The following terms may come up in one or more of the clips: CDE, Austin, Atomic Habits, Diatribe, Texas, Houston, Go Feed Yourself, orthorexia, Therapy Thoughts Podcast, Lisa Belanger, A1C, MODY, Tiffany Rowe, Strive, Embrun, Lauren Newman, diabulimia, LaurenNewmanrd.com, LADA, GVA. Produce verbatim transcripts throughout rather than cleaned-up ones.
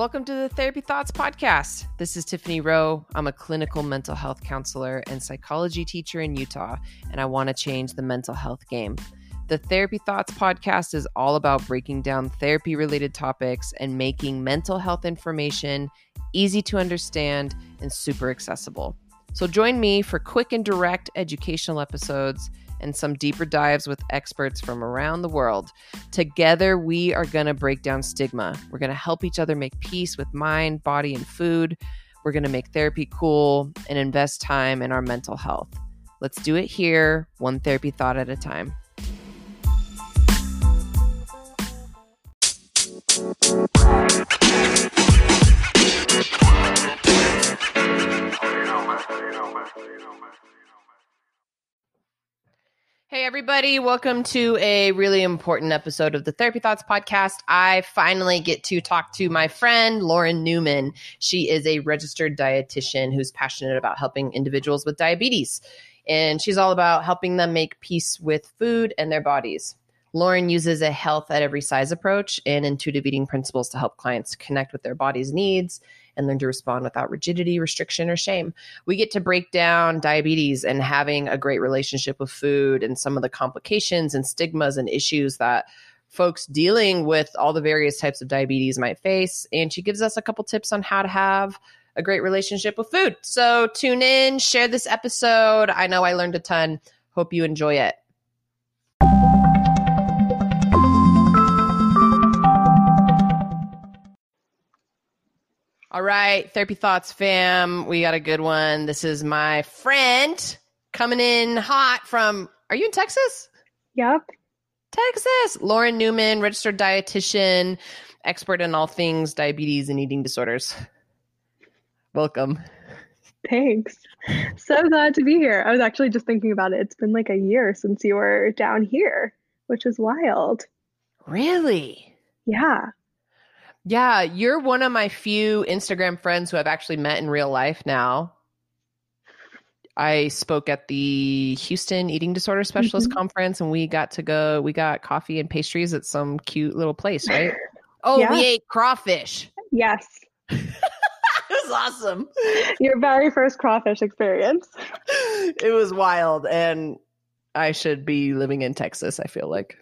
welcome to the Therapy Thoughts Podcast. This is Tiffany Rowe. I'm a clinical mental health counselor and psychology teacher in Utah, and I want to change the mental health game. The Therapy Thoughts Podcast is all about breaking down therapy-related topics and making mental health information easy to understand and super accessible. So join me for quick and direct educational episodes and some deeper dives with experts from around the world. Together, we are going to break down stigma. We're going to help each other make peace with mind, body, and food. We're going to make therapy cool and invest time in our mental health. Let's do it here, one therapy thought at a time. Hey, everybody. Welcome to a really important episode of the Therapy Thoughts Podcast. I finally get to talk to my friend, Lauren Newman. She is a registered dietitian who's passionate about helping individuals with diabetes, and she's all about helping them make peace with food and their bodies. Lauren uses a health at every size approach and intuitive eating principles to help clients connect with their body's needs and learn to respond without rigidity, restriction, or shame. We get to break down diabetes and having a great relationship with food and some of the complications and stigmas and issues that folks dealing with all the various types of diabetes might face. And she gives us a couple tips on how to have a great relationship with food. So tune in, share this episode. I know I learned a ton. Hope you enjoy it. All right, Therapy Thoughts fam, we got a good one. This is my friend coming in hot from, are you in Texas? Yep. Texas. Lauren Newman, registered dietitian, expert in all things diabetes and eating disorders. Welcome. Thanks. So glad to be here. I was actually just thinking about it. It's been like a year since you were down here, which is wild. Really? Yeah. Yeah, you're one of my few Instagram friends who I've actually met in real life now. I spoke at the Houston Eating Disorder Specialist mm-hmm. Conference, and we got to go, we got coffee and pastries at some cute little place, right? Oh, yeah. We ate crawfish. Yes. It was awesome. Your very first crawfish experience. It was wild, and I should be living in Texas, I feel like.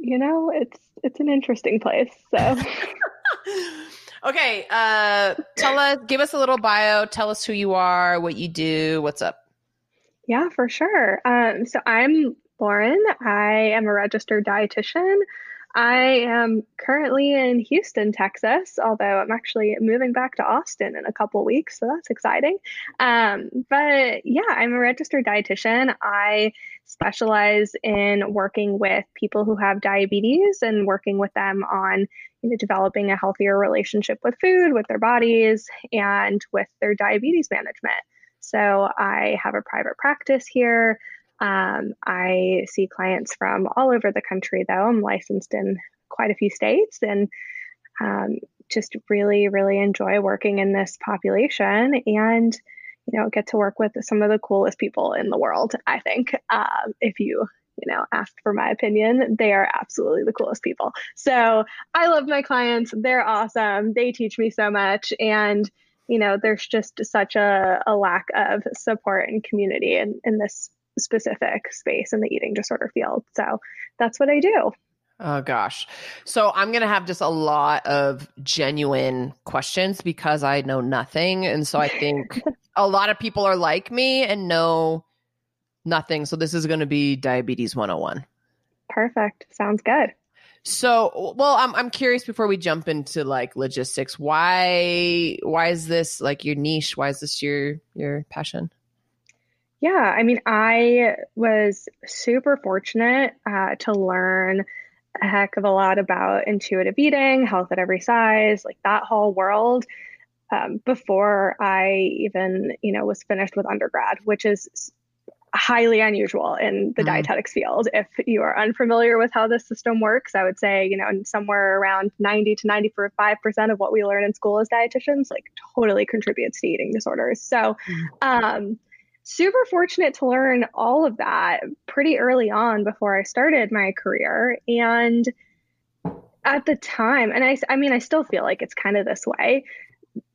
You know, it's it's an interesting place, so... Okay. Uh, tell us, give us a little bio. Tell us who you are, what you do, what's up. Yeah, for sure. Um, so I'm Lauren. I am a registered dietitian. I am currently in Houston, Texas, although I'm actually moving back to Austin in a couple weeks. So that's exciting. Um, but yeah, I'm a registered dietitian. I specialize in working with people who have diabetes and working with them on, you know, developing a healthier relationship with food, with their bodies, and with their diabetes management. So I have a private practice here. Um, I see clients from all over the country, though. I'm licensed in quite a few states, and um, just really, really enjoy working in this population and, you know, get to work with some of the coolest people in the world, I think. Um, if you, you know, ask for my opinion, they are absolutely the coolest people. So I love my clients. They're awesome. They teach me so much. And, you know, there's just such a, a lack of support and community in, in this specific space in the eating disorder field. So that's what I do. Oh gosh. So I'm going to have just a lot of genuine questions because I know nothing. And so I think a lot of people are like me and know nothing. So this is going to be Diabetes one oh one. Perfect. Sounds good. So, well, I'm I'm curious before we jump into like logistics, why, why is this like your niche? Why is this your, your passion? Yeah, I mean, I was super fortunate uh, to learn a heck of a lot about intuitive eating, health at every size, like that whole world um, before I even, you know, was finished with undergrad, which is highly unusual in the mm. dietetics field. If you are unfamiliar with how this system works, I would say, you know, somewhere around ninety to ninety-five percent of what we learn in school as dietitians, like totally contributes to eating disorders. So, um, super fortunate to learn all of that pretty early on before I started my career. And at the time, and I, I mean, I still feel like it's kind of this way,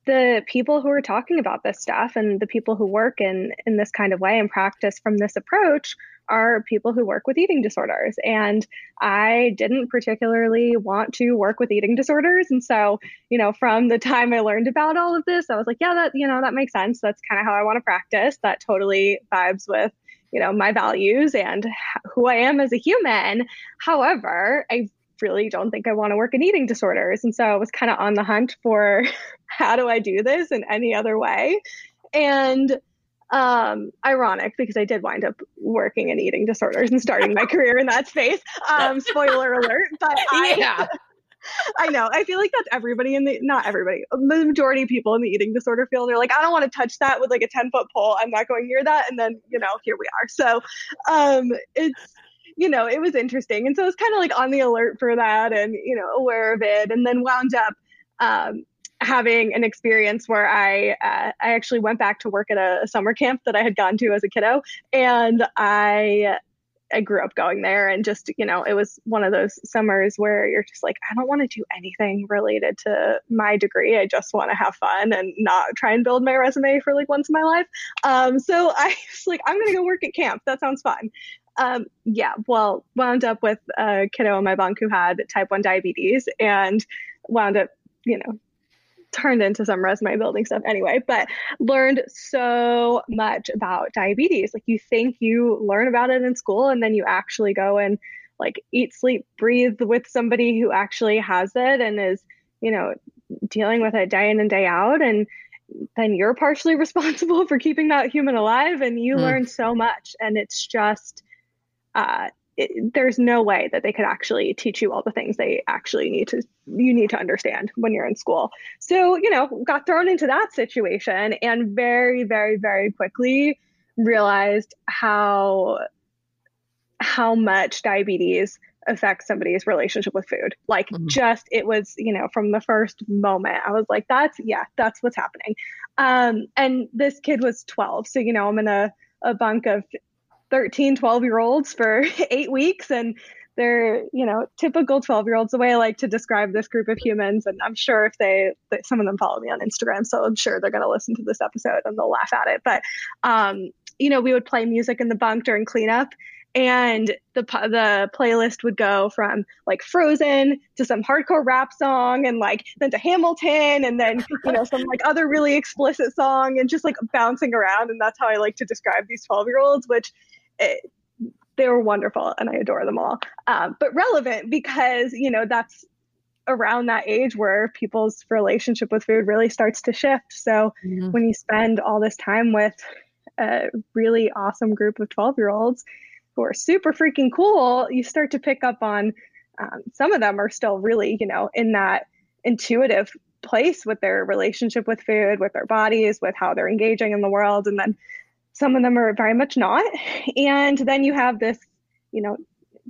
the people who are talking about this stuff and the people who work in, in this kind of way and practice from this approach are people who work with eating disorders. And I didn't particularly want to work with eating disorders. And so, you know, from the time I learned about all of this, I was like, yeah, that, you know, that makes sense. That's kind of how I want to practice. That totally vibes with, you know, my values and who I am as a human. However, I really don't think I want to work in eating disorders. And so I was kind of on the hunt for how do I do this in any other way? And um, ironic, because I did wind up working in eating disorders and starting my career in that space. Um, spoiler alert, but I, yeah. I know, I feel like that's everybody in the, not everybody, the majority of people in the eating disorder field are like, I don't want to touch that with like a ten foot pole. I'm not going near that. And then, you know, here we are. So um, it's, you know, it was interesting. And so I was kind of like on the alert for that and, you know, aware of it, and then wound up um, having an experience where I, uh, I actually went back to work at a, a summer camp that I had gone to as a kiddo. And I, I grew up going there, and just, you know, it was one of those summers where you're just like, I don't want to do anything related to my degree. I just want to have fun and not try and build my resume for like once in my life. Um, so I was like, I'm going to go work at camp. That sounds fun. Um, yeah, well, wound up with a kiddo on my bunk who had type one diabetes, and wound up, you know, turned into some resume building stuff anyway, but learned so much about diabetes. Like, you think you learn about it in school, and then you actually go and like eat, sleep, breathe with somebody who actually has it and is, you know, dealing with it day in and day out. And then you're partially responsible for keeping that human alive, and you mm. learn so much. And it's just, Uh, it, there's no way that they could actually teach you all the things they actually need to, you need to understand when you're in school. So, you know, got thrown into that situation and very, very, very quickly realized how, how much diabetes affects somebody's relationship with food. Like mm-hmm. just, it was, you know, from the first moment I was like, that's, yeah, that's what's happening. Um, and this kid was twelve. So, you know, I'm in a, a bunk of thirteen, twelve year olds for eight weeks. And they're, you know, typical twelve year olds, the way I like to describe this group of humans. And I'm sure if they, some of them follow me on Instagram, so I'm sure they're going to listen to this episode and they'll laugh at it. But, um, you know, we would play music in the bunk during cleanup, and the the playlist would go from like Frozen to some hardcore rap song, and like then to Hamilton, and then, you know, some like other really explicit song, and just like bouncing around. And that's how I like to describe these twelve year olds, which it, they were wonderful and I adore them all. Um, but relevant because, you know, that's around that age where people's relationship with food really starts to shift. So mm-hmm. when you spend all this time with a really awesome group of twelve year olds, who are super freaking cool, you start to pick up on um, some of them are still really, you know, in that intuitive place with their relationship with food, with their bodies, with how they're engaging in the world. And then some of them are very much not. And then you have this, you know,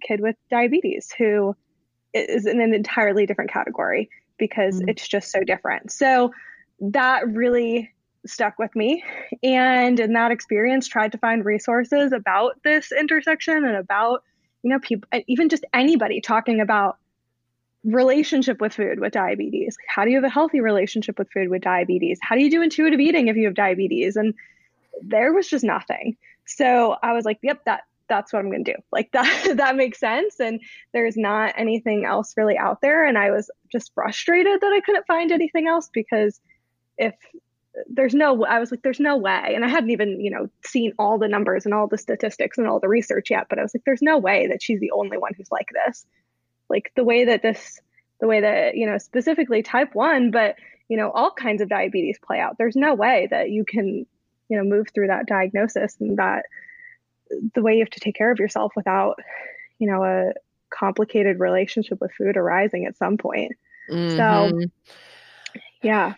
kid with diabetes who is in an entirely different category because mm-hmm. it's just so different. So that really stuck with me. And in that experience, tried to find resources about this intersection and about, you know, people, even just anybody talking about relationship with food with diabetes. How do you have a healthy relationship with food with diabetes? How do you do intuitive eating if you have diabetes? And there was just nothing. So I was like, yep, that that's what I'm going to do. Like that, that makes sense. And there's not anything else really out there. And I was just frustrated that I couldn't find anything else, because if there's no, I was like, there's no way. And I hadn't even, you know, seen all the numbers and all the statistics and all the research yet, but I was like, there's no way that she's the only one who's like this. Like the way that this, the way that, you know, specifically type one, but, you know, all kinds of diabetes play out. There's no way that you can, you know, move through that diagnosis and that the way you have to take care of yourself without, you know, a complicated relationship with food arising at some point. Mm-hmm. So, yeah.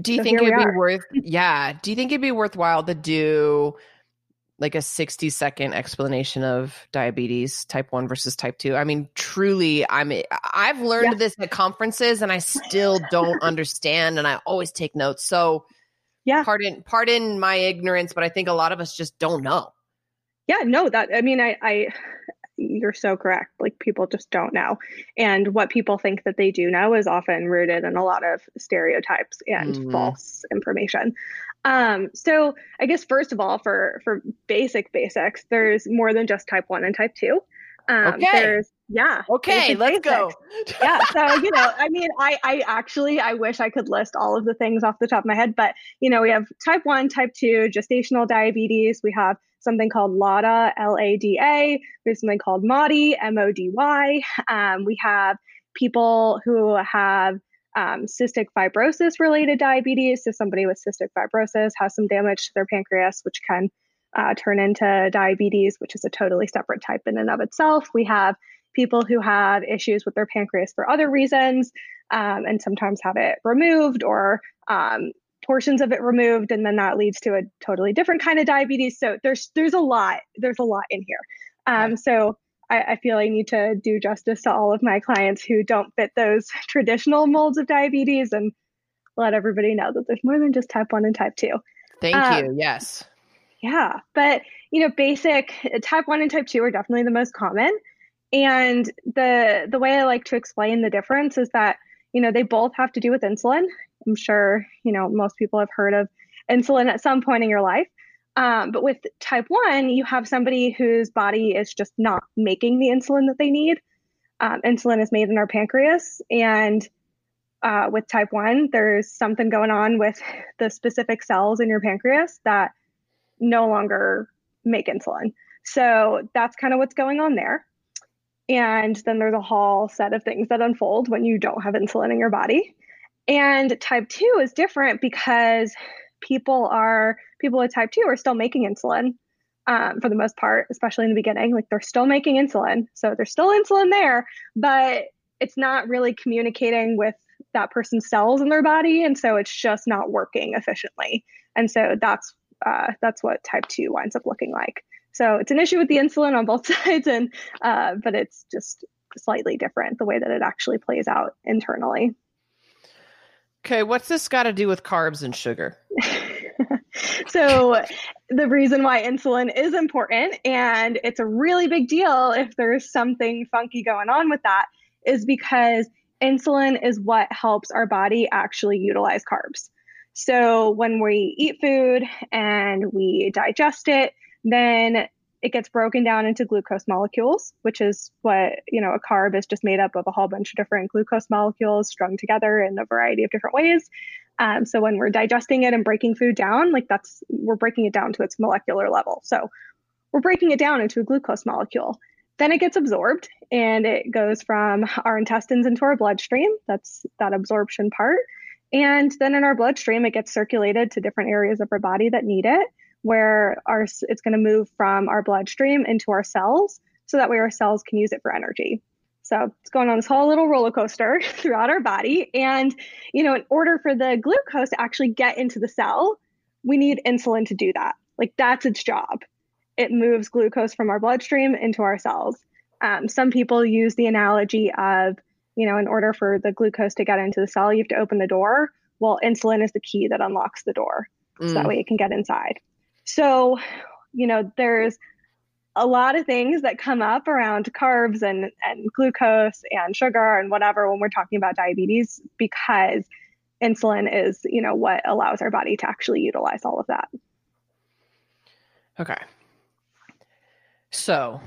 Do you so think it would be worth, yeah. Do you think it'd be worthwhile to do like a sixty second explanation of diabetes type one versus type two? I mean, truly, I'm, I've learned yeah. this at conferences and I still don't understand. And I always take notes. So yeah, pardon, pardon my ignorance, but I think a lot of us just don't know. Yeah, no, that, I mean, I, I, you're so correct. Like, people just don't know. And what people think that they do know is often rooted in a lot of stereotypes and mm-hmm. false information. Um, so I guess, first of all, for, for basic basics, there's more than just type one and type two. Um, okay. There's, yeah. Okay. Let's basics. go. yeah. So, you know, I mean, I, I actually, I wish I could list all of the things off the top of my head, but you know, we have type one, type two, gestational diabetes. We have something called LADA, L A D A. We have something called MODY, M O D Y. Um, we have people who have Um, cystic fibrosis related diabetes. So somebody with cystic fibrosis has some damage to their pancreas, which can uh, turn into diabetes, which is a totally separate type in and of itself. We have people who have issues with their pancreas for other reasons, um, and sometimes have it removed or um, portions of it removed, and then that leads to a totally different kind of diabetes. So there's there's a lot there's a lot in here. Um, so. I, I feel I need to do justice to all of my clients who don't fit those traditional molds of diabetes and let everybody know that there's more than just type one and type two. Thank um, you. Yes. Yeah. But, you know, basic type one and type two are definitely the most common. And the the way I like to explain the difference is that, you know, they both have to do with insulin. I'm sure, you know, most people have heard of insulin at some point in your life. Um, but with type one, you have somebody whose body is just not making the insulin that they need. Um, insulin is made in our pancreas. And uh, with type one, there's something going on with the specific cells in your pancreas that no longer make insulin. So that's kind of what's going on there. And then there's a whole set of things that unfold when you don't have insulin in your body. And type two is different because people are people with type two are still making insulin um, for the most part, especially in the beginning. Like, they're still making insulin, so there's still insulin there, but it's not really communicating with that person's cells in their body, and so it's just not working efficiently. And so that's uh, that's what type two winds up looking like. So it's an issue with the insulin on both sides, and uh, but it's just slightly different the way that it actually plays out internally. Okay, what's this got to do with carbs and sugar? So the reason why insulin is important, and it's a really big deal if there's something funky going on with that, is because insulin is what helps our body actually utilize carbs. So when we eat food and we digest it, then it gets broken down into glucose molecules, which is what, you know, a carb is just made up of a whole bunch of different glucose molecules strung together in a variety of different ways. Um, so when we're digesting it and breaking food down, like that's, we're breaking it down to its molecular level. So we're breaking it down into a glucose molecule. Then it gets absorbed and it goes from our intestines into our bloodstream. That's that absorption part. And then in our bloodstream, it gets circulated to different areas of our body that need it, where our it's going to move from our bloodstream into our cells so that way our cells can use it for energy. So it's going on this whole little roller coaster throughout our body. And, you know, in order for the glucose to actually get into the cell, we need insulin to do that. Like, that's its job. It moves glucose from our bloodstream into our cells. Um, some people use the analogy of, you know, in order for the glucose to get into the cell, you have to open the door. Well, insulin is the key that unlocks the door. So mm. that way it can get inside. So, you know, there's a lot of things that come up around carbs and, and glucose and sugar and whatever when we're talking about diabetes, because insulin is, you know, what allows our body to actually utilize all of that. Okay. So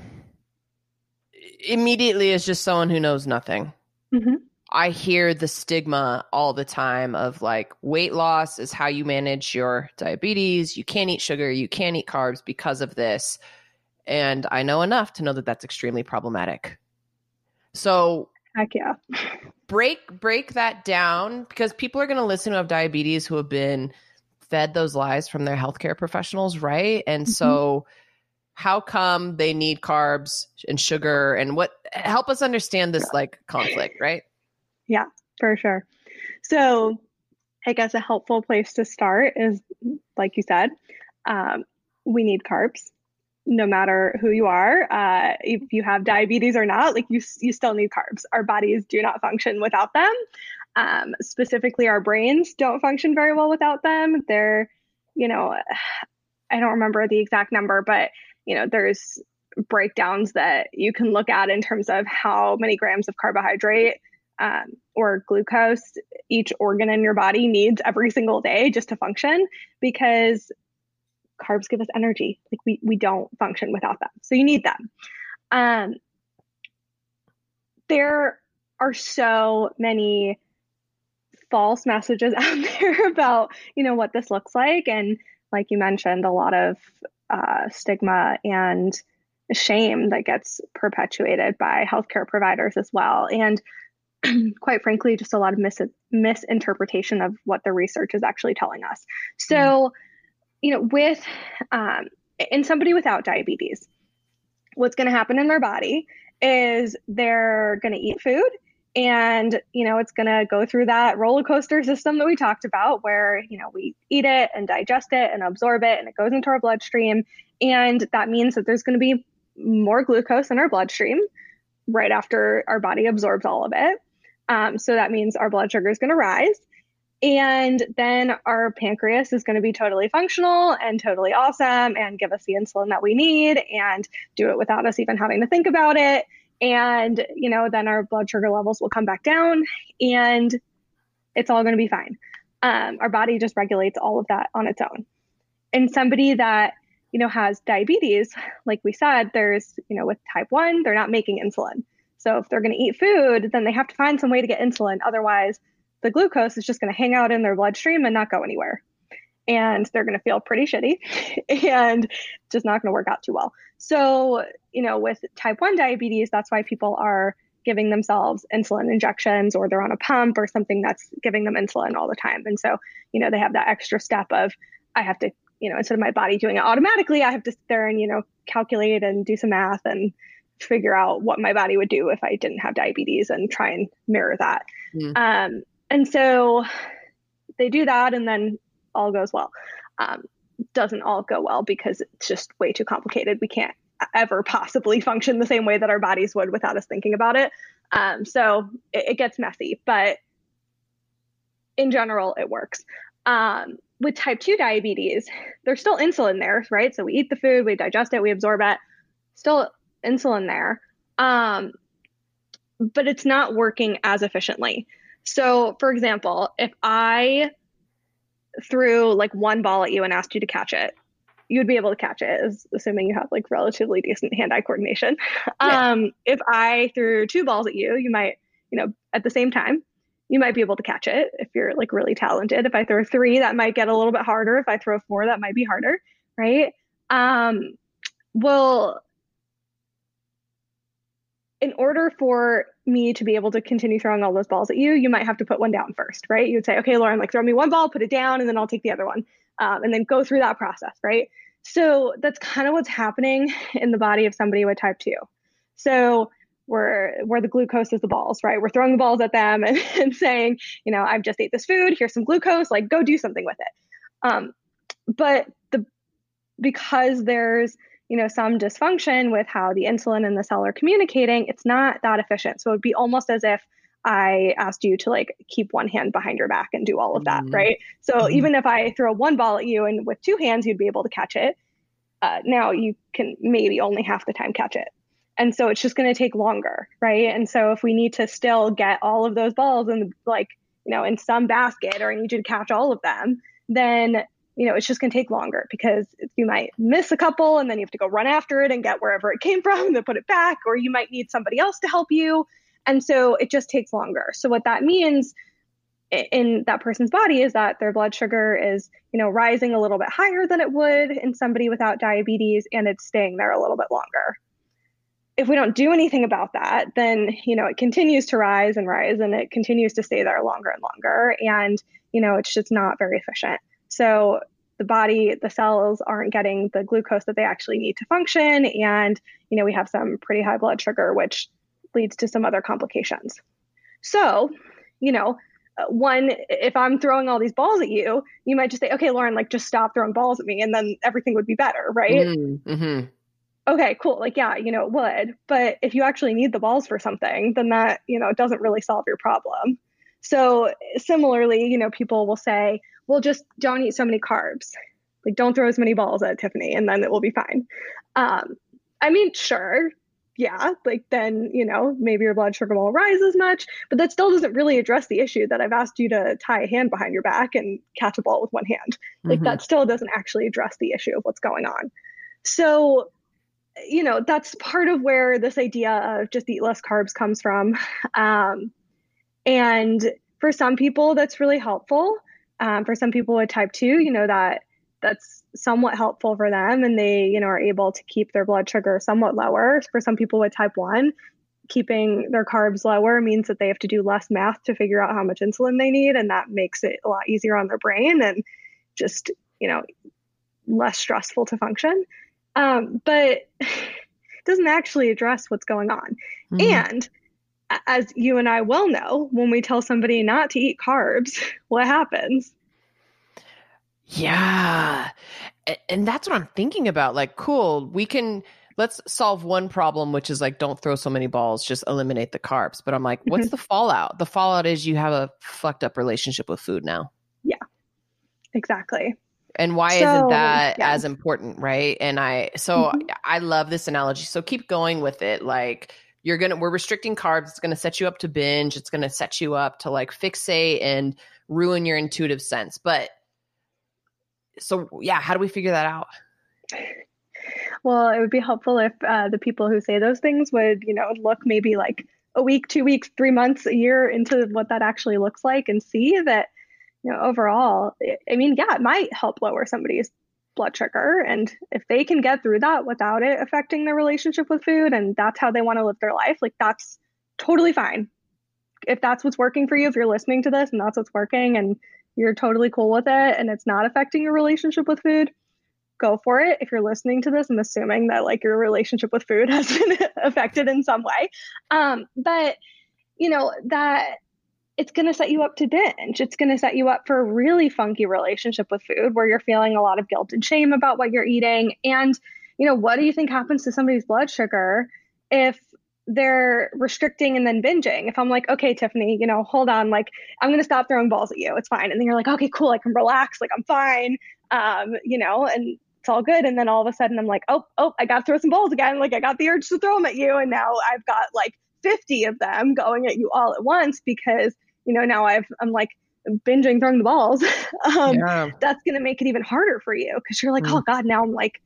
immediately, as just someone who knows nothing, mm-hmm. I hear the stigma all the time of like, weight loss is how you manage your diabetes. You can't eat sugar. You can't eat carbs because of this. And I know enough to know that that's extremely problematic. So heck yeah. break, break that down, because people are going to listen who have diabetes who have been fed those lies from their healthcare professionals. Right. And mm-hmm. so how come they need carbs and sugar, and what, help us understand this like conflict, right? Yeah, for sure. So I guess a helpful place to start is, like you said, um, we need carbs, no matter who you are. Uh, if you have diabetes or not, like you, you still need carbs. Our bodies do not function without them. Um, specifically, our brains don't function very well without them. They're, you know, I don't remember the exact number, but, you know, there's breakdowns that you can look at in terms of how many grams of carbohydrate um, or glucose each organ in your body needs every single day just to function, because carbs give us energy. Like we, we don't function without them. So you need them. Um, there are so many false messages out there about, you know, what this looks like. And like you mentioned, a lot of uh, stigma and shame that gets perpetuated by healthcare providers as well. And quite frankly, just a lot of mis- misinterpretation of what the research is actually telling us. So, mm. you know, with, um, in somebody without diabetes, what's going to happen in their body is they're going to eat food. And, you know, it's going to go through that roller coaster system that we talked about where, you know, we eat it and digest it and absorb it and it goes into our bloodstream. And that means that there's going to be more glucose in our bloodstream right after our body absorbs all of it. Um, so that means our blood sugar is going to rise. And then our pancreas is going to be totally functional and totally awesome and give us the insulin that we need and do it without us even having to think about it. And, you know, then our blood sugar levels will come back down and it's all going to be fine. Um, our body just regulates all of that on its own. And somebody that, you know, has diabetes, like we said, there's, you know, with type one, they're not making insulin. So if they're going to eat food, then they have to find some way to get insulin. Otherwise, the glucose is just going to hang out in their bloodstream and not go anywhere. And they're going to feel pretty shitty and just not going to work out too well. So, you know, with type one diabetes, that's why people are giving themselves insulin injections, or they're on a pump or something that's giving them insulin all the time. And so, you know, they have that extra step of, I have to, you know, instead of my body doing it automatically, I have to sit there and, you know, calculate and do some math and figure out what my body would do if I didn't have diabetes and try and mirror that. Mm. Um, and so they do that and then all goes well. Um, doesn't all go well because it's just way too complicated. We can't ever possibly function the same way that our bodies would without us thinking about it. Um, so it, it gets messy, but in general, it works. Um, with type two diabetes, there's still insulin there, right? So we eat the food, we digest it, we absorb it, still insulin there. Um, but it's not working as efficiently. So for example, if I threw like one ball at you and asked you to catch it, you'd be able to catch it, assuming you have like relatively decent hand-eye coordination. Yeah. Um, if I threw two balls at you, you might, you know, at the same time, you might be able to catch it if you're like really talented. If I throw three, that might get a little bit harder. If I throw four, that might be harder, right? Um, well, in order for me to be able to continue throwing all those balls at you, you might have to put one down first, right? You'd say, okay, Lauren, like throw me one ball, put it down, and then I'll take the other one. Um, and then go through that process, right? So that's kind of what's happening in the body of somebody with type two. So we're, where the glucose is the balls, right? We're throwing the balls at them and, and saying, you know, I've just ate this food, here's some glucose, like go do something with it. Um, but the because there's, you know, some dysfunction with how the insulin and the cell are communicating, it's not that efficient. So it'd be almost as if I asked you to like keep one hand behind your back and do all of that, right? So mm-hmm. even if I throw one ball at you and with two hands, you'd be able to catch it. Uh, now you can maybe only half the time catch it. And so it's just going to take longer, right? And so if we need to still get all of those balls in like, you know, in some basket, or I need you to catch all of them, then, you know, it's just going to take longer because you might miss a couple and then you have to go run after it and get wherever it came from and then put it back, or you might need somebody else to help you. And so it just takes longer. So what that means in that person's body is that their blood sugar is, you know, rising a little bit higher than it would in somebody without diabetes, and it's staying there a little bit longer. If we don't do anything about that, then, you know, it continues to rise and rise and it continues to stay there longer and longer. And, you know, it's just not very efficient. So the body, the cells aren't getting the glucose that they actually need to function. And, you know, we have some pretty high blood sugar, which leads to some other complications. So, you know, one, if I'm throwing all these balls at you, you might just say, okay, Lauren, like just stop throwing balls at me and then everything would be better, right? Mm-hmm. Okay, cool. Like, yeah, you know, it would. But if you actually need the balls for something, then that, you know, it doesn't really solve your problem. So similarly, you know, people will say, well, just don't eat so many carbs. Like don't throw as many balls at Tiffany and then it will be fine. Um, I mean, sure. Yeah. Like then, you know, maybe your blood sugar won't rise as much, but that still doesn't really address the issue that I've asked you to tie a hand behind your back and catch a ball with one hand. Like mm-hmm. that still doesn't actually address the issue of what's going on. So, you know, that's part of where this idea of just eat less carbs comes from. Um, and for some people that's really helpful. Um, for some people with type two, you know, that that's somewhat helpful for them and they, you know, are able to keep their blood sugar somewhat lower. For some people with type one, keeping their carbs lower means that they have to do less math to figure out how much insulin they need. And that makes it a lot easier on their brain and just, you know, less stressful to function. Um, but it doesn't actually address what's going on. Mm-hmm. And as you and I well know, when we tell somebody not to eat carbs, what happens? Yeah. And that's what I'm thinking about. Like, cool, we can, let's solve one problem, which is like, don't throw so many balls, just eliminate the carbs. But I'm like, what's mm-hmm. the fallout? The fallout is you have a fucked up relationship with food now. Yeah, exactly. And why so, isn't that yeah. as important? Right. And I, so mm-hmm. I love this analogy. So keep going with it. Like you're going to, we're restricting carbs. It's going to set you up to binge. It's going to set you up to like fixate and ruin your intuitive sense. But so yeah, how do we figure that out? Well, it would be helpful if uh, the people who say those things would, you know, look maybe like a week, two weeks, three months, a year into what that actually looks like and see that, you know, overall, I mean, yeah, it might help lower somebody's blood sugar. And if they can get through that without it affecting their relationship with food and that's how they want to live their life, like that's totally fine. If that's what's working for you, if you're listening to this and that's what's working and you're totally cool with it and it's not affecting your relationship with food, go for it. If you're listening to this, I'm assuming that like your relationship with food has been affected in some way. Um, but, you know, that it's going to set you up to binge. It's going to set you up for a really funky relationship with food where you're feeling a lot of guilt and shame about what you're eating. And, you know, what do you think happens to somebody's blood sugar if they're restricting and then binging? If I'm like, okay, Tiffany, you know, hold on, like, I'm going to stop throwing balls at you. It's fine. And then you're like, okay, cool. I can relax. Like, I'm fine. Um, you know, and it's all good. And then all of a sudden I'm like, Oh, Oh, I got to throw some balls again. Like I got the urge to throw them at you. And now I've got like fifty of them going at you all at once because, you know, now I've, I'm like binging, throwing the balls. um, yeah. That's going to make it even harder for you. Cause you're like, mm. Oh God, now I'm like,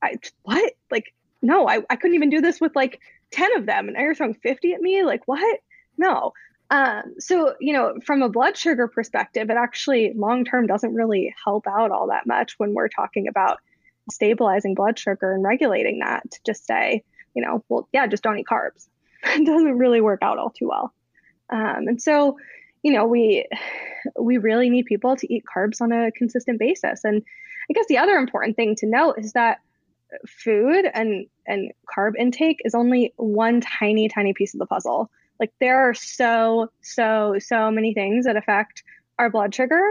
I, what? Like, no, I, I couldn't even do this with like ten of them. And now you're throwing fifty at me. Like what? No. Um, so, you know, from a blood sugar perspective, it actually long-term doesn't really help out all that much when we're talking about stabilizing blood sugar and regulating that to just say, you know, well, yeah, just don't eat carbs. It doesn't really work out all too well. Um, and so, you know, we, we really need people to eat carbs on a consistent basis. And I guess the other important thing to note is that food and, and carb intake is only one tiny, tiny piece of the puzzle. Like there are so, so, so many things that affect our blood sugar,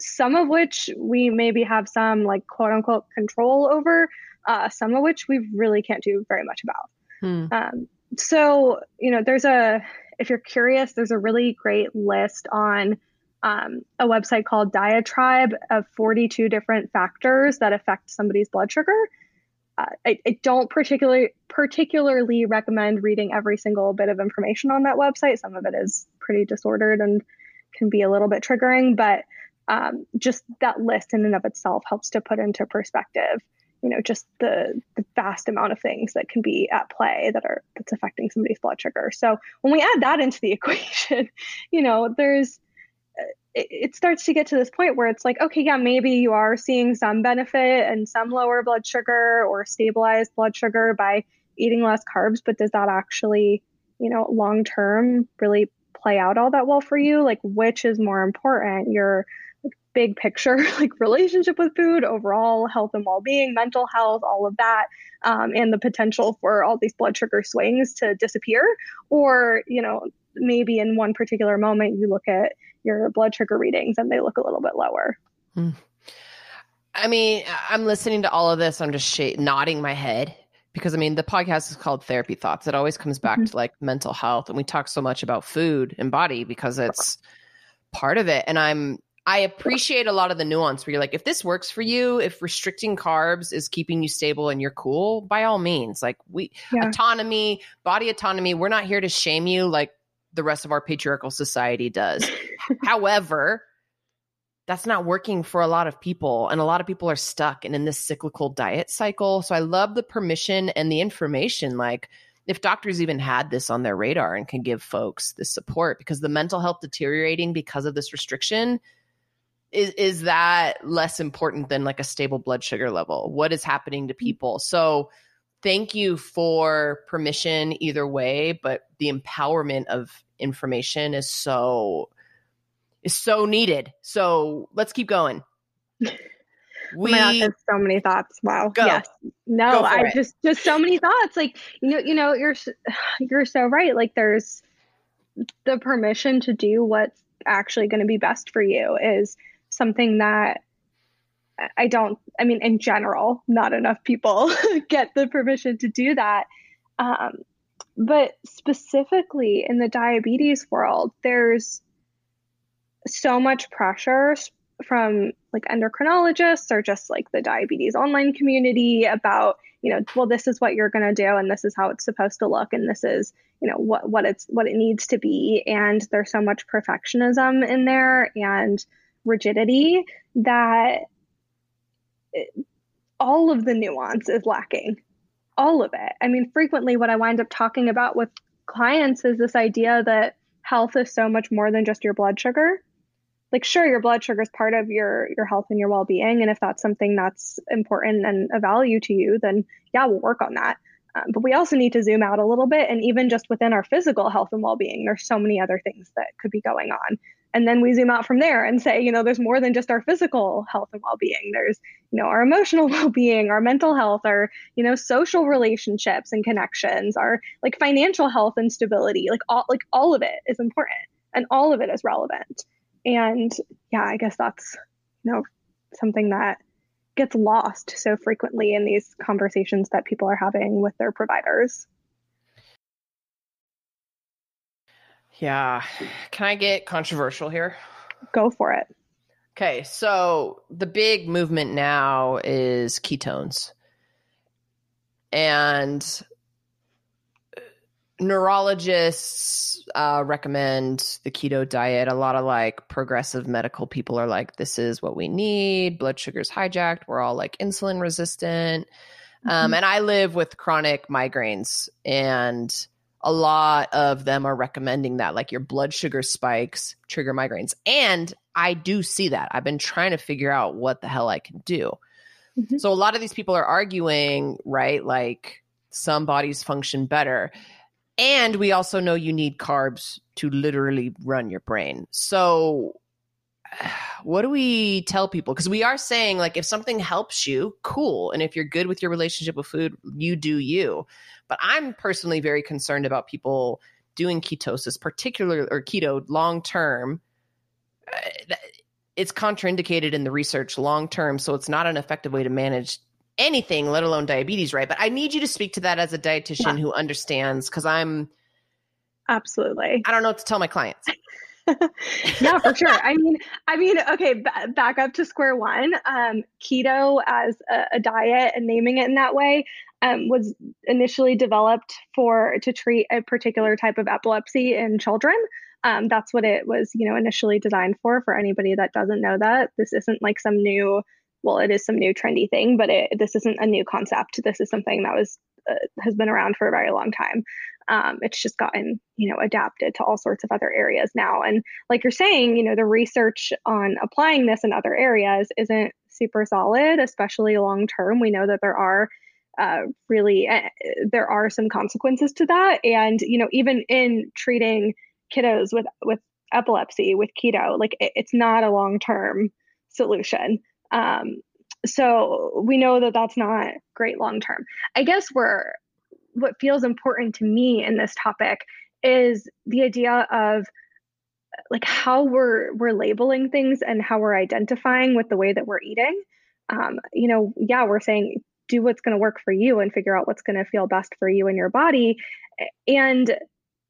some of which we maybe have some like quote unquote control over, uh, some of which we really can't do very much about. Hmm. Um, so, you know, there's a, if you're curious, there's a really great list on um, a website called Diatribe of forty-two different factors that affect somebody's blood sugar. Uh, I, I don't particularly particularly recommend reading every single bit of information on that website. Some of it is pretty disordered and can be a little bit triggering, but um, just that list in and of itself helps to put into perspective, you know, just the, the vast amount of things that can be at play that are that's affecting somebody's blood sugar. So when we add that into the equation, you know, there's it starts to get to this point where it's like, okay, yeah, maybe you are seeing some benefit and some lower blood sugar or stabilized blood sugar by eating less carbs, but does that actually, you know, long-term really play out all that well for you? Like, which is more important, your big picture, like relationship with food, overall health and well-being, mental health, all of that, um, and the potential for all these blood sugar swings to disappear? Or, you know, maybe in one particular moment you look at your blood sugar readings and they look a little bit lower. Mm. I mean, I'm listening to all of this. I'm just sh- nodding my head because I mean, the podcast is called Therapy Thoughts. It always comes back mm-hmm. to like mental health. And we talk so much about food and body because it's part of it. And I'm, I appreciate a lot of the nuance where you're like, if this works for you, if restricting carbs is keeping you stable and you're cool, by all means, like we yeah. autonomy, body autonomy. We're not here to shame you like the rest of our patriarchal society does. However, that's not working for a lot of people. And a lot of people are stuck and in this cyclical diet cycle. So I love the permission and the information, like if doctors even had this on their radar and can give folks this support, because the mental health deteriorating because of this restriction is, is that less important than like a stable blood sugar level? What is happening to people? So thank you for permission either way, but the empowerment of information is so, is so needed. So let's keep going. We oh my God, so many thoughts. Wow. Go. Yes. No, Go I it. just, just so many thoughts. Like, you know, you know, you're, you're so right. Like there's the permission to do what's actually going to be best for you is something that I don't, I mean, in general, not enough people get the permission to do that. Um, but specifically in the diabetes world, there's so much pressure from like endocrinologists or just like the diabetes online community about, you know, well, this is what you're going to do and this is how it's supposed to look. And this is, you know, what, what it's, what it needs to be. And there's so much perfectionism in there and rigidity that it, all of the nuance is lacking, all of it. I mean, frequently what I wind up talking about with clients is this idea that health is so much more than just your blood sugar. Like, sure, your blood sugar is part of your, your health and your well-being. And if that's something that's important and a value to you, then yeah, we'll work on that. Um, but we also need to zoom out a little bit. And even just within our physical health and well-being, there's so many other things that could be going on. And then we zoom out from there and say, you know, there's more than just our physical health and well-being. There's, you know, our emotional well-being, our mental health, our, you know, social relationships and connections, our like financial health and stability, like all, like all of it is important and all of it is relevant. And yeah, I guess that's, you know, something that gets lost so frequently in these conversations that people are having with their providers. Yeah. Can I get controversial here? Go for it. Okay. So the big movement now is ketones. And neurologists uh, recommend the keto diet. A lot of like progressive medical people are like, this is what we need. Blood sugar's hijacked. We're all like insulin resistant. Mm-hmm. Um, and I live with chronic migraines, and a lot of them are recommending that like your blood sugar spikes trigger migraines. And I do see that. I've been trying to figure out what the hell I can do. Mm-hmm. So a lot of these people are arguing, right? Like some bodies function better. And we also know you need carbs to literally run your brain. So what do we tell people? Because we are saying like, if something helps you, cool. And if you're good with your relationship with food, you do you. But I'm personally very concerned about people doing ketosis, particularly or keto long-term. It's contraindicated in the research long-term. So it's not an effective way to manage anything, let alone diabetes, right? But I need you to speak to that as a dietitian yeah. who understands, because I'm absolutely, I don't know what to tell my clients. Yeah, for sure. I mean, I mean, okay, b- back up to square one. Um, keto as a, a diet and naming it in that way um, was initially developed for to treat a particular type of epilepsy in children. Um, that's what it was, you know, initially designed for. For anybody that doesn't know that, this isn't like some new. Well, it is some new trendy thing, but it, this isn't a new concept. This is something that was uh, has been around for a very long time. Um, it's just gotten, you know, adapted to all sorts of other areas now. And like you're saying, you know, the research on applying this in other areas isn't super solid, especially long term. We know that there are uh, really uh, there are some consequences to that. And you know, even in treating kiddos with with epilepsy with keto, like it, it's not a long term solution. Um, so we know that that's not great long-term. I guess where what feels important to me in this topic is the idea of like how we're, we're labeling things and how we're identifying with the way that we're eating. Um, you know, yeah, we're saying do what's going to work for you and figure out what's going to feel best for you and your body. And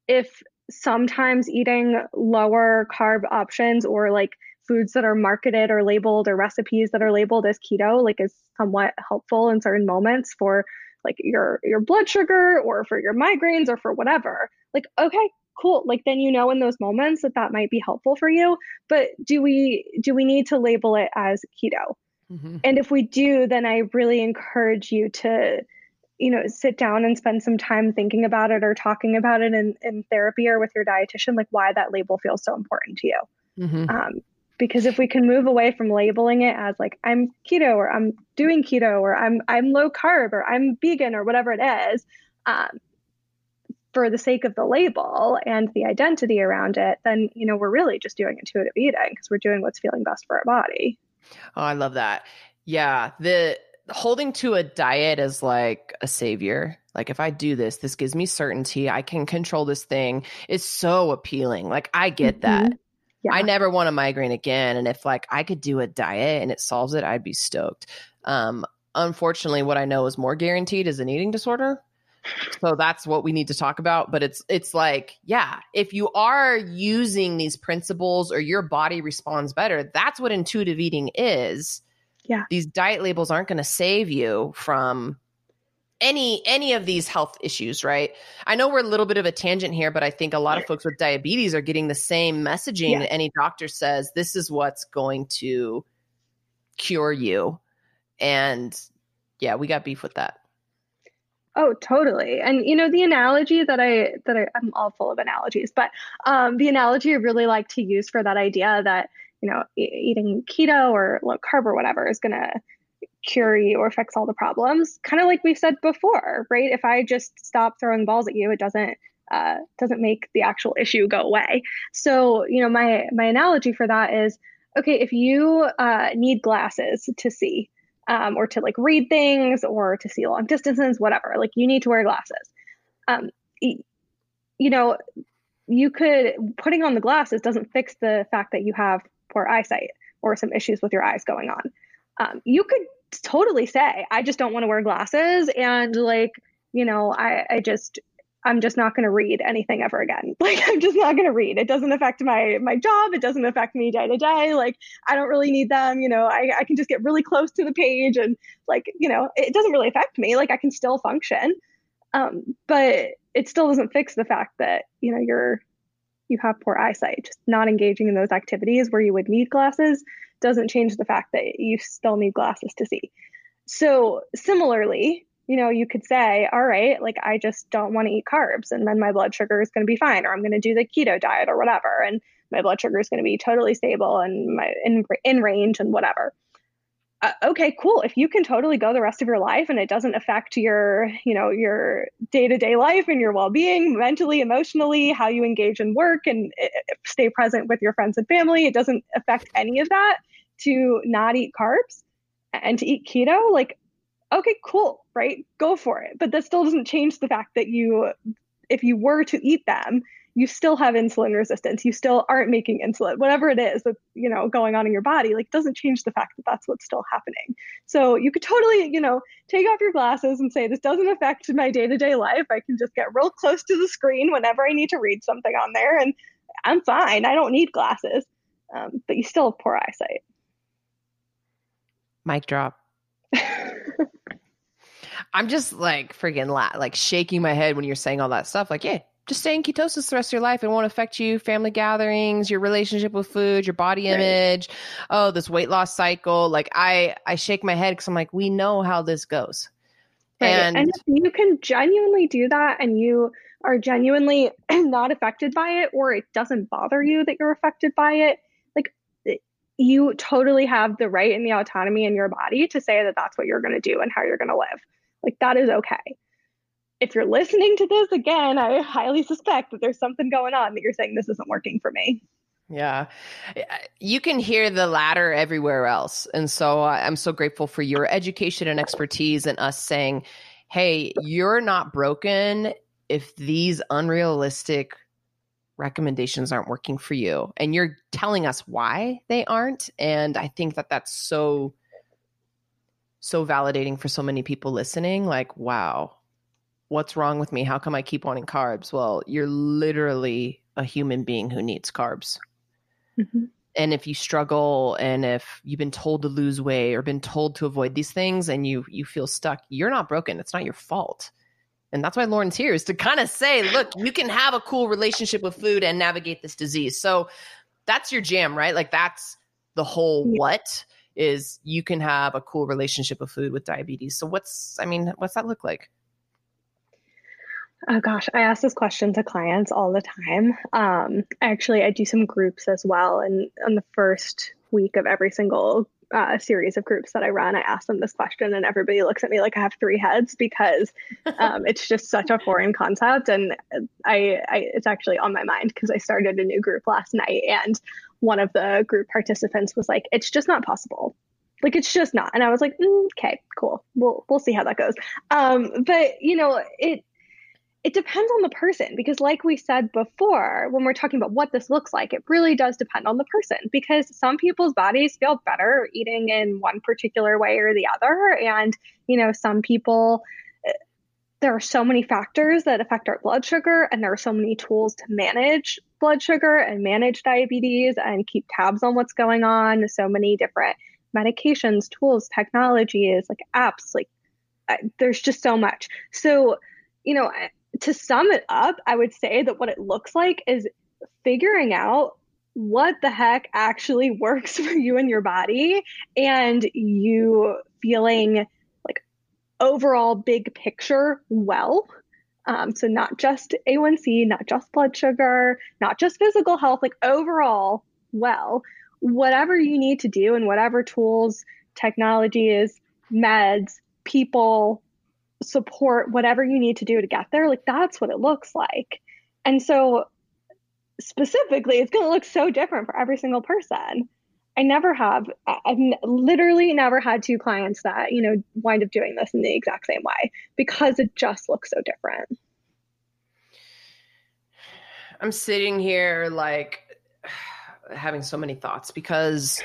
if sometimes eating lower carb options or like foods that are marketed or labeled or recipes that are labeled as keto, like, is somewhat helpful in certain moments for like your, your blood sugar or for your migraines or for whatever. Like, okay, cool. Like, then, you know, in those moments that that might be helpful for you, but do we, do we need to label it as keto? Mm-hmm. And if we do, then I really encourage you to, you know, sit down and spend some time thinking about it or talking about it in, in therapy or with your dietitian, like why that label feels so important to you. Mm-hmm. Um, because if we can move away from labeling it as like, I'm keto or I'm doing keto or I'm, I'm low carb or I'm vegan or whatever it is, um, for the sake of the label and the identity around it, then, you know, we're really just doing intuitive eating because we're doing what's feeling best for our body. Oh, I love that. Yeah. The holding to a diet is like a savior. Like, if I do this, this gives me certainty. I can control this thing. It's so appealing. Like, I get mm-hmm. that. Yeah. I never want a migraine again. And if like I could do a diet and it solves it, I'd be stoked. Um, unfortunately, what I know is more guaranteed is an eating disorder. So that's what we need to talk about. But it's, it's like, yeah, if you are using these principles or your body responds better, that's what intuitive eating is. Yeah. These diet labels aren't going to save you from any, any of these health issues, right? I know we're a little bit of a tangent here, but I think a lot of folks with diabetes are getting the same messaging. Yeah. Any doctor says, this is what's going to cure you. And yeah, we got beef with that. Oh, totally. And you know, the analogy that I, that I, I'm all full of analogies, but um, the analogy I really like to use for that idea that, you know, e- eating keto or low carb or whatever is going to cure you or fix all the problems. Kind of like we said before, right? If I just stop throwing balls at you, it doesn't uh, doesn't make the actual issue go away. So, you know, my my analogy for that is, okay, if you uh, need glasses to see um, or to like read things or to see long distances, whatever, like you need to wear glasses. Um, you know, you could, putting on the glasses doesn't fix the fact that you have poor eyesight or some issues with your eyes going on. Um, you could totally say, I just don't want to wear glasses. And like, you know, I, I just, I'm just not going to read anything ever again. Like, I'm just not going to read. It doesn't affect my, my job. It doesn't affect me day to day. Like, I don't really need them. You know, I, I can just get really close to the page and like, you know, it doesn't really affect me. Like, I can still function. Um, but it still doesn't fix the fact that, you know, you're, you have poor eyesight. Just not engaging in those activities where you would need glasses doesn't change the fact that you still need glasses to see. So similarly, you know, you could say, all right, like, I just don't want to eat carbs and then my blood sugar is going to be fine, or I'm going to do the keto diet or whatever, and my blood sugar is going to be totally stable and my in, in range and whatever. Uh, okay, cool. If you can totally go the rest of your life and it doesn't affect your, you know, your day-to-day life and your well-being, mentally, emotionally, how you engage in work and uh, stay present with your friends and family, it doesn't affect any of that to not eat carbs and to eat keto, like, okay, cool, right? Go for it. But that still doesn't change the fact that you, if you were to eat them, you still have insulin resistance. You still aren't making insulin, whatever it is that's, you know, going on in your body, like, doesn't change the fact that that's what's still happening. So you could totally, you know, take off your glasses and say, this doesn't affect my day-to-day life. I can just get real close to the screen whenever I need to read something on there and I'm fine. I don't need glasses. Um, but you still have poor eyesight. Mic drop. I'm just like freaking la- like shaking my head when you're saying all that stuff. Like, yeah, just stay in ketosis the rest of your life. It won't affect you, family gatherings, your relationship with food, your body image. Right. Oh, this weight loss cycle. Like, I, I shake my head because I'm like, we know how this goes. Right. And-, and if you can genuinely do that and you are genuinely not affected by it, or it doesn't bother you that you're affected by it, like, you totally have the right and the autonomy in your body to say that that's what you're going to do and how you're going to live. Like, that is okay. If you're listening to this again, I highly suspect that there's something going on that you're saying, this isn't working for me. Yeah. You can hear the latter everywhere else. And so I'm so grateful for your education and expertise and us saying, hey, you're not broken if these unrealistic recommendations aren't working for you. And you're telling us why they aren't. And I think that that's so, so validating for so many people listening. Like, wow, what's wrong with me? How come I keep wanting carbs? Well, you're literally a human being who needs carbs. Mm-hmm. And if you struggle and if you've been told to lose weight or been told to avoid these things and you you feel stuck, you're not broken. It's not your fault. And that's why Lauren's here, is to kind of say, look, you can have a cool relationship with food and navigate this disease. So that's your jam, right? Like that's the whole yeah. what is you can have a cool relationship with food with diabetes. So what's, I mean, what's that look like? Oh gosh, I ask this question to clients all the time. Um, actually, I do some groups as well. And on the first week of every single uh, series of groups that I run, I ask them this question and everybody looks at me like I have three heads because um, it's just such a foreign concept. And I, I it's actually on my mind because I started a new group last night and one of the group participants was like, it's just not possible. Like, it's just not. And I was like, mm, okay, cool. We'll, we'll see how that goes. Um, but, you know, it, It depends on the person, because like we said before, when we're talking about what this looks like, it really does depend on the person, because some people's bodies feel better eating in one particular way or the other. And, you know, some people, there are so many factors that affect our blood sugar, and there are so many tools to manage blood sugar and manage diabetes and keep tabs on what's going on. So many different medications, tools, technologies, like apps, like uh, there's just so much. So, you know, I, to sum it up, I would say that what it looks like is figuring out what the heck actually works for you and your body, and you feeling like overall big picture well. Um, so not just A one C, not just blood sugar, not just physical health, like overall well, whatever you need to do and whatever tools, technologies, meds, people, support, whatever you need to do to get there, like that's what it looks like. And so specifically, it's going to look so different for every single person. I never have, I've literally never had two clients that, you know, wind up doing this in the exact same way, because it just looks so different. I'm sitting here like having so many thoughts, because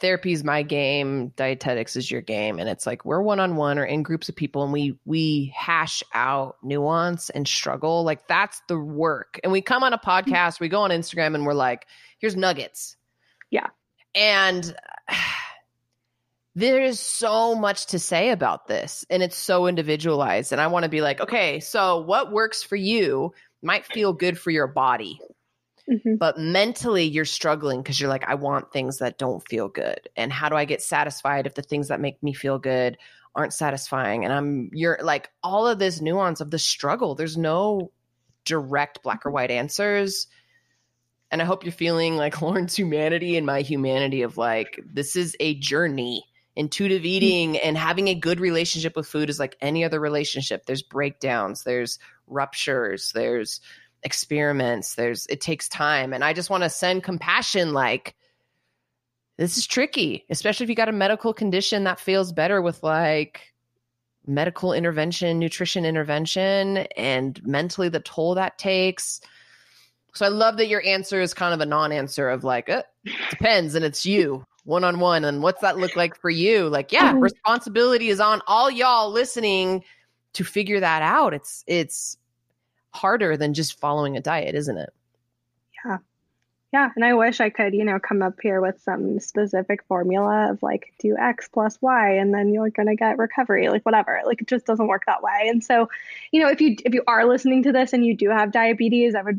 therapy is my game, dietetics is your game. And it's like, we're one-on-one or in groups of people, and we, we hash out nuance and struggle. Like that's the work. And we come on a podcast, we go on Instagram, and we're like, here's nuggets. Yeah. And there is so much to say about this, and it's so individualized. And I want to be like, okay, so what works for you might feel good for your body. Mm-hmm. But mentally you're struggling because you're like, I want things that don't feel good. And how do I get satisfied if the things that make me feel good aren't satisfying? And I'm, you're like all of this nuance of the struggle. There's no direct black or white answers. And I hope you're feeling like Lauren's humanity and my humanity of like, this is a journey. Intuitive eating and having a good relationship with food is like any other relationship. There's breakdowns, there's ruptures, there's experiments, there's, it takes time. And I just want to send compassion. Like, this is tricky, especially if you got a medical condition that feels better with like medical intervention, nutrition intervention, and mentally the toll that takes. So I love that your answer is kind of a non-answer of like, eh, depends. And it's you one-on-one. And what's that look like for you? Like, yeah, responsibility is on all y'all listening to figure that out. It's, it's, harder than just following a diet, isn't it? Yeah. Yeah. And I wish I could, you know, come up here with some specific formula of like, do X plus Y, and then you're going to get recovery, like whatever, like it just doesn't work that way. And so, you know, if you, if you are listening to this and you do have diabetes, I would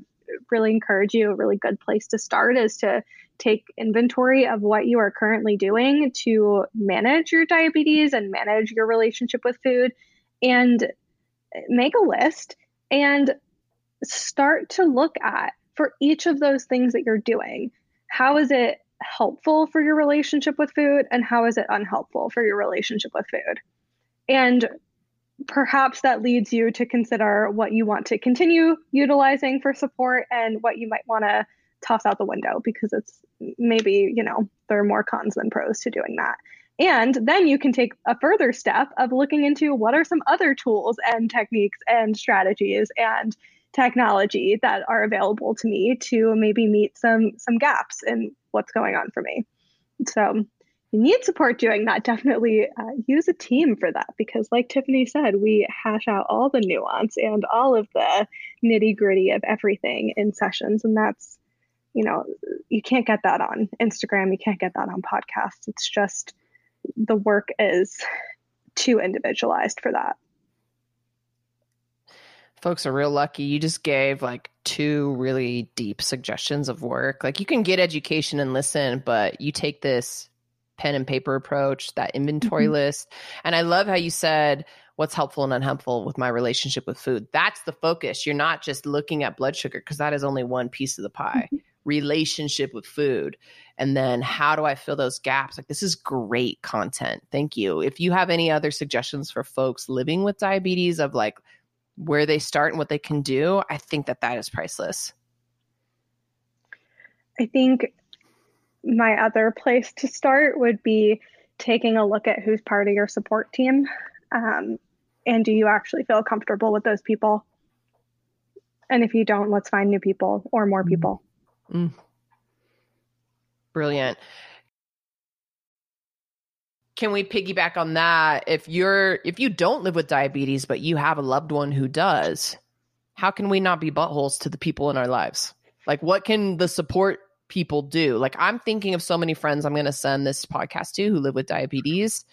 really encourage you, a really good place to start is to take inventory of what you are currently doing to manage your diabetes and manage your relationship with food, and make a list. And start to look at, for each of those things that you're doing, how is it helpful for your relationship with food, and how is it unhelpful for your relationship with food? And perhaps that leads you to consider what you want to continue utilizing for support and what you might want to toss out the window, because it's maybe, you know, there are more cons than pros to doing that. And then you can take a further step of looking into what are some other tools and techniques and strategies and technology that are available to me to maybe meet some some gaps in what's going on for me. So you need support doing that. Definitely uh, use a team for that, because like Tiffany said, we hash out all the nuance and all of the nitty gritty of everything in sessions. And that's you know, you can't get that on Instagram. You can't get that on podcasts. It's just the work is too individualized for that. Folks are real lucky. You just gave like two really deep suggestions of work. Like you can get education and listen, but you take this pen and paper approach, that inventory mm-hmm. list. And I love how you said what's helpful and unhelpful with my relationship with food. That's the focus. You're not just looking at blood sugar because that is only one piece of the pie. Mm-hmm. Relationship with food. And then how do I fill those gaps? Like this is great content. Thank you. If you have any other suggestions for folks living with diabetes of like where they start and what they can do, I think that that is priceless. I think my other place to start would be taking a look at who's part of your support team. Um, and do you actually feel comfortable with those people? And if you don't, let's find new people or more people. Mm. Brilliant. Can we piggyback on that? If you're, if you don't live with diabetes, but you have a loved one who does, how can we not be buttholes to the people in our lives? Like what can the support people do? Like I'm thinking of so many friends I'm going to send this podcast to who live with diabetes,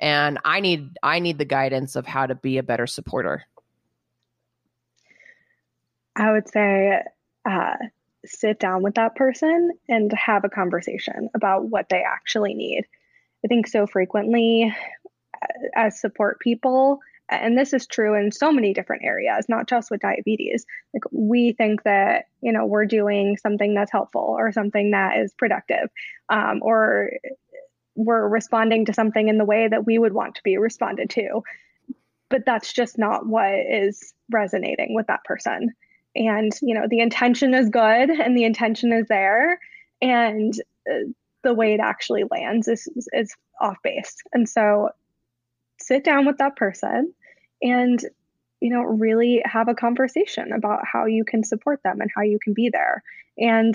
and I need, I need the guidance of how to be a better supporter. I would say, uh, sit down with that person and have a conversation about what they actually need. I think so frequently as support people, and this is true in so many different areas, not just with diabetes, like we think that, you know, we're doing something that's helpful or something that is productive, um, or we're responding to something in the way that we would want to be responded to. But that's just not what is resonating with that person. And, you know, the intention is good and the intention is there, and uh, the way it actually lands is, is off base. And so sit down with that person and, you know, really have a conversation about how you can support them and how you can be there. And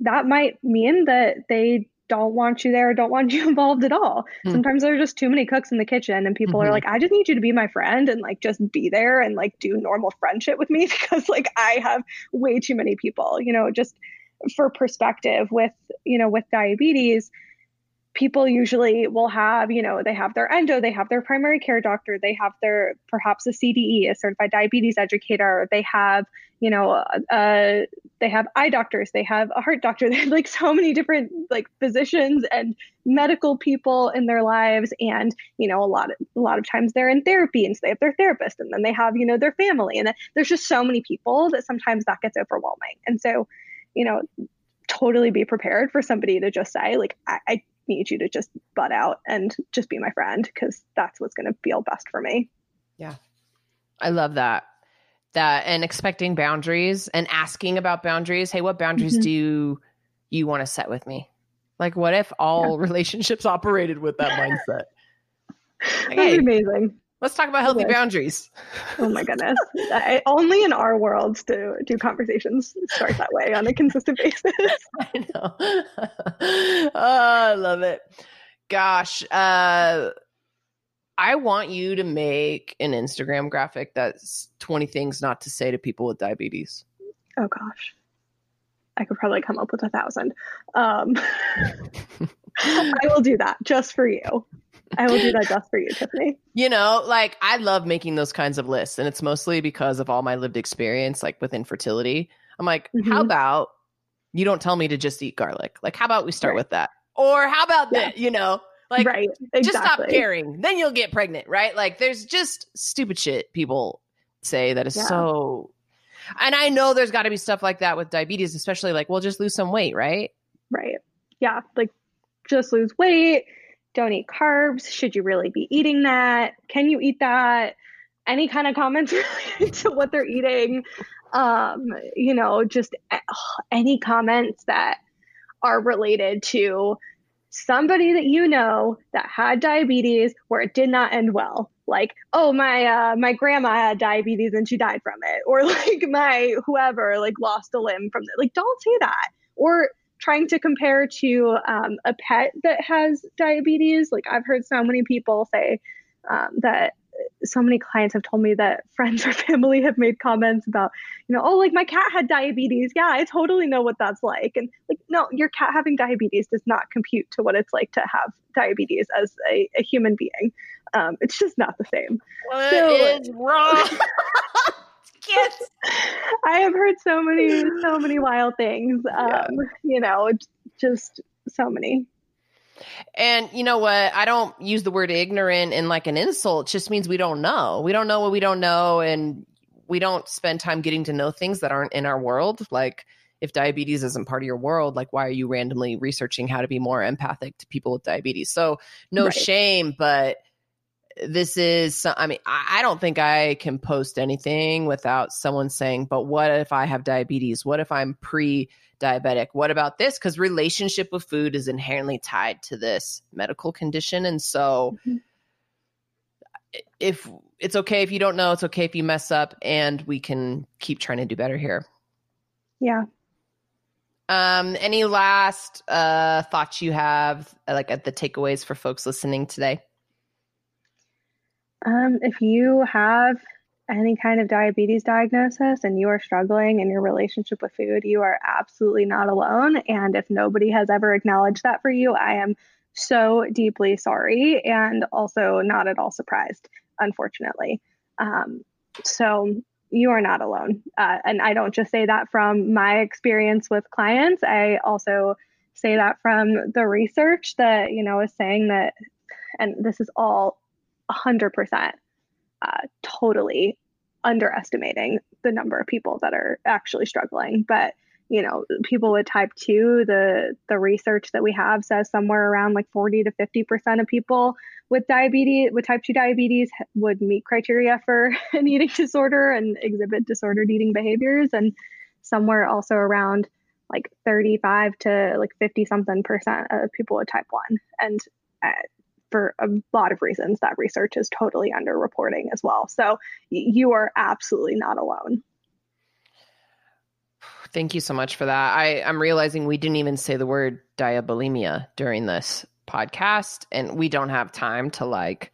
that might mean that they don't want you there, don't want you involved at all. Mm. Sometimes there are just too many cooks in the kitchen and people mm-hmm. are like, I just need you to be my friend and like, just be there and like do normal friendship with me because like I have way too many people, you know, just for perspective with, you know, with diabetes, people usually will have, you know, they have their endo, they have their primary care doctor, they have their, perhaps a C D E, a certified diabetes educator, they have, you know, uh, they have eye doctors, they have a heart doctor, they have like so many different like physicians and medical people in their lives. And, you know, a lot of, a lot of times they're in therapy, and so they have their therapist, and then they have, you know, their family. And then there's just so many people that sometimes that gets overwhelming. And so, you know, totally be prepared for somebody to just say like, I, I need you to just butt out and just be my friend, because that's what's going to feel best for me. Yeah. I love that. That and expecting boundaries and asking about boundaries. Hey, what boundaries mm-hmm. do you want to set with me? Like what if all yeah. relationships operated with that mindset? Like, hey, amazing. Let's talk about healthy yes. boundaries. Oh my goodness. I, only in our worlds do, do conversations start that way on a consistent basis. I know. oh, I love it. Gosh. Uh, I want you to make an Instagram graphic that's twenty things not to say to people with diabetes. Oh gosh. I could probably come up with a thousand. Um, I will do that just for you. I will do that just for you, Tiffany. You know, like I love making those kinds of lists, and it's mostly because of all my lived experience, like with infertility. I'm like, mm-hmm. how about you don't tell me to just eat garlic? Like, how about we start right. with that? Or how about yeah. that, you know, like right. exactly. just stop caring. Then you'll get pregnant, right? Like there's just stupid shit people say that is yeah. so, and I know there's gotta be stuff like that with diabetes, especially like, well, just lose some weight, right? Right. Yeah. Like just lose weight. Don't eat carbs. Should you really be eating that? Can you eat that? Any kind of comments related to what they're eating. Um, you know, just uh, any comments that are related to somebody that you know that had diabetes where it did not end well. Like, oh, my uh, my grandma had diabetes and she died from it. Or like my whoever like lost a limb from it. Like, don't say that. Or trying to compare to um, a pet that has diabetes. Like I've heard so many people say um, that so many clients have told me that friends or family have made comments about, you know, oh, like my cat had diabetes. Yeah, I totally know what that's like. And like, no, your cat having diabetes does not compute to what it's like to have diabetes as a, a human being. Um, it's just not the same. What so, is wrong? Kids. I have heard so many, so many wild things. Um, yeah. You know, just so many. And you know what? I don't use the word ignorant in like an insult. It just means we don't know. We don't know what we don't know. And we don't spend time getting to know things that aren't in our world. Like if diabetes isn't part of your world, like why are you randomly researching how to be more empathic to people with diabetes? So no right. shame, but this is, I mean, I don't think I can post anything without someone saying, but what if I have diabetes? What if I'm pre-diabetic? What about this? Because relationship with food is inherently tied to this medical condition. And so mm-hmm. if it's okay, if you don't know, it's okay if you mess up, and we can keep trying to do better here. Yeah. Um, any last uh, thoughts you have, like at the takeaways for folks listening today? Um, if you have any kind of diabetes diagnosis and you are struggling in your relationship with food, you are absolutely not alone. And if nobody has ever acknowledged that for you, I am so deeply sorry and also not at all surprised, unfortunately. Um, so you are not alone. Uh, and I don't just say that from my experience with clients. I also say that from the research that, you know, is saying that, and this is all one hundred percent uh, totally underestimating the number of people that are actually struggling. But, you know, people with type two, the the research that we have says somewhere around like forty to fifty percent of people with diabetes, with type two diabetes would meet criteria for an eating disorder and exhibit disordered eating behaviors. And somewhere also around like thirty-five to like fifty something percent of people with type one. And uh, for a lot of reasons, that research is totally underreporting as well. So you are absolutely not alone. Thank you so much for that. I, I'm realizing we didn't even say the word diabulimia during this podcast, and we don't have time to like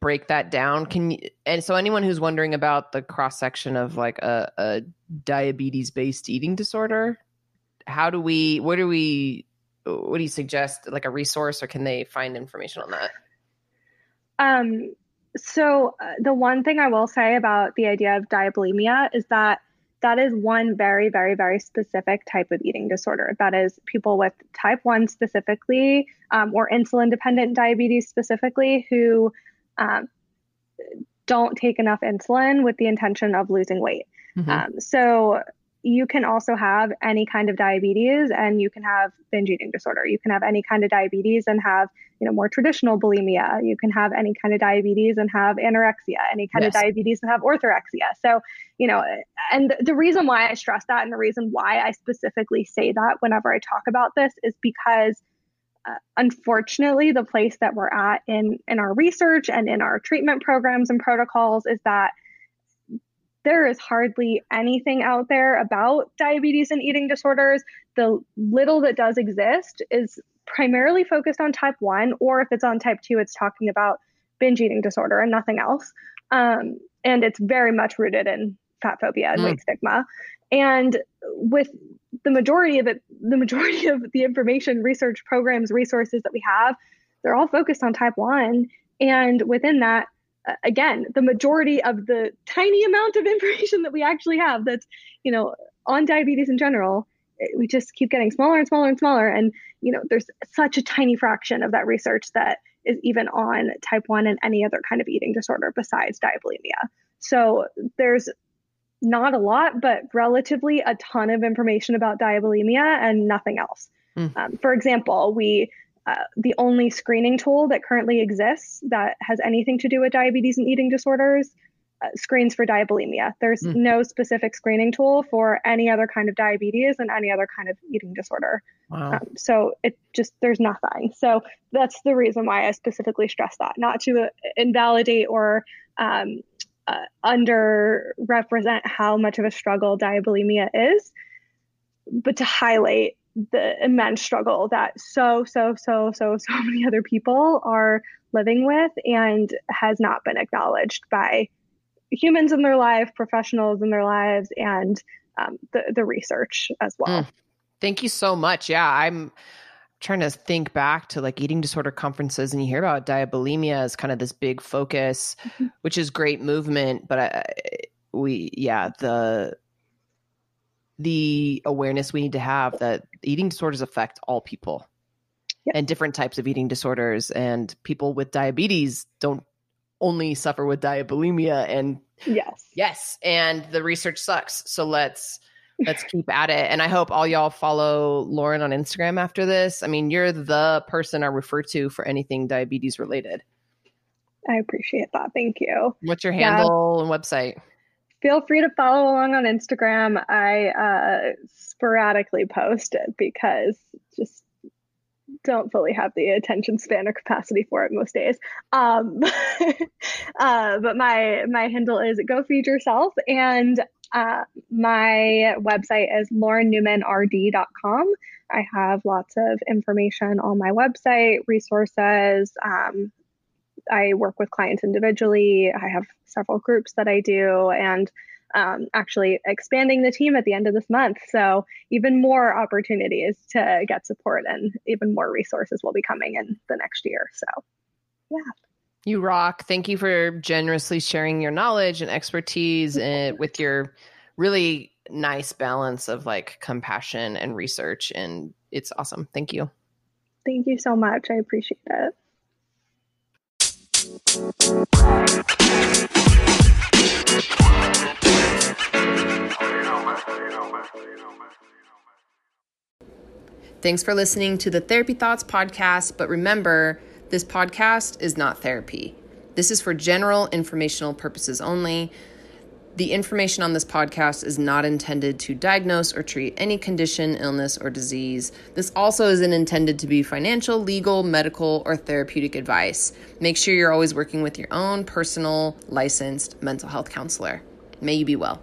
break that down. Can you, and so anyone who's wondering about the cross section of like a, a diabetes based eating disorder, how do we, what do we, what do you suggest, like a resource, or can they find information on that? Um, so uh, the one thing I will say about the idea of diabulimia is that that is one very, very, very specific type of eating disorder. That is people with type one specifically, um, or insulin dependent diabetes specifically, who um, don't take enough insulin with the intention of losing weight. Mm-hmm. Um, so you can also have any kind of diabetes and you can have binge eating disorder. You can have any kind of diabetes and have, you know, more traditional bulimia. You can have any kind of diabetes and have anorexia, any kind yes. of diabetes and have orthorexia. So, you know, and the reason why I stress that and the reason why I specifically say that whenever I talk about this is because uh, unfortunately the place that we're at in, in our research and in our treatment programs and protocols is that there is hardly anything out there about diabetes and eating disorders. The little that does exist is primarily focused on type one, or if it's on type two, it's talking about binge eating disorder and nothing else. Um, and it's very much rooted in fat phobia and mm. weight stigma. And with the majority of it, the majority of the information, research programs, resources that we have, they're all focused on type one. And within that, again, the majority of the tiny amount of information that we actually have that's, you know, on diabetes in general, it, we just keep getting smaller and smaller and smaller. And, you know, there's such a tiny fraction of that research that is even on type one and any other kind of eating disorder besides diabulimia. So there's not a lot, but relatively a ton of information about diabulimia and nothing else. Mm. Um, for example, we... Uh, the only screening tool that currently exists that has anything to do with diabetes and eating disorders uh, screens for diabulimia. There's mm. no specific screening tool for any other kind of diabetes and any other kind of eating disorder. Wow. Um, so it just, there's nothing. So that's the reason why I specifically stress that, not to uh, invalidate or um, uh, underrepresent how much of a struggle diabulimia is, but to highlight the immense struggle that so, so, so, so, so many other people are living with and has not been acknowledged by humans in their life, professionals in their lives, and um, the, the research as well. Mm. Thank you so much. Yeah, I'm trying to think back to like eating disorder conferences, and you hear about diabulimia as kind of this big focus, mm-hmm. which is great movement. But I, we, yeah, the the awareness we need to have that eating disorders affect all people. Yep. And different types of eating disorders, and people with diabetes don't only suffer with diabulimia. And yes, yes. And the research sucks. So let's, let's keep at it. And I hope all y'all follow Lauren on Instagram after this. I mean, you're the person I refer to for anything diabetes related. I appreciate that. Thank you. What's your handle yeah. and website? Feel free to follow along on Instagram. I uh, sporadically post it because just, don't fully have the attention span or capacity for it most days. Um, uh, but my, my handle is Go Feed Yourself. And uh, my website is Lauren Newman R D dot com. I have lots of information on my website, resources. Um, I work with clients individually. I have several groups that I do, and Um, actually expanding the team at the end of this month. So even more opportunities to get support, and even more resources will be coming in the next year. So yeah. You rock. Thank you for generously sharing your knowledge and expertise and with your really nice balance of like compassion and research. And it's awesome. Thank you. Thank you so much. I appreciate it. Thanks for listening to the Therapy Thoughts podcast, but remember, this podcast is not therapy. This is for general informational purposes only. The information on this podcast is not intended to diagnose or treat any condition, illness, or disease. This also isn't intended to be financial, legal, medical, or therapeutic advice. Make sure you're always working with your own personal, licensed mental health counselor. May you be well.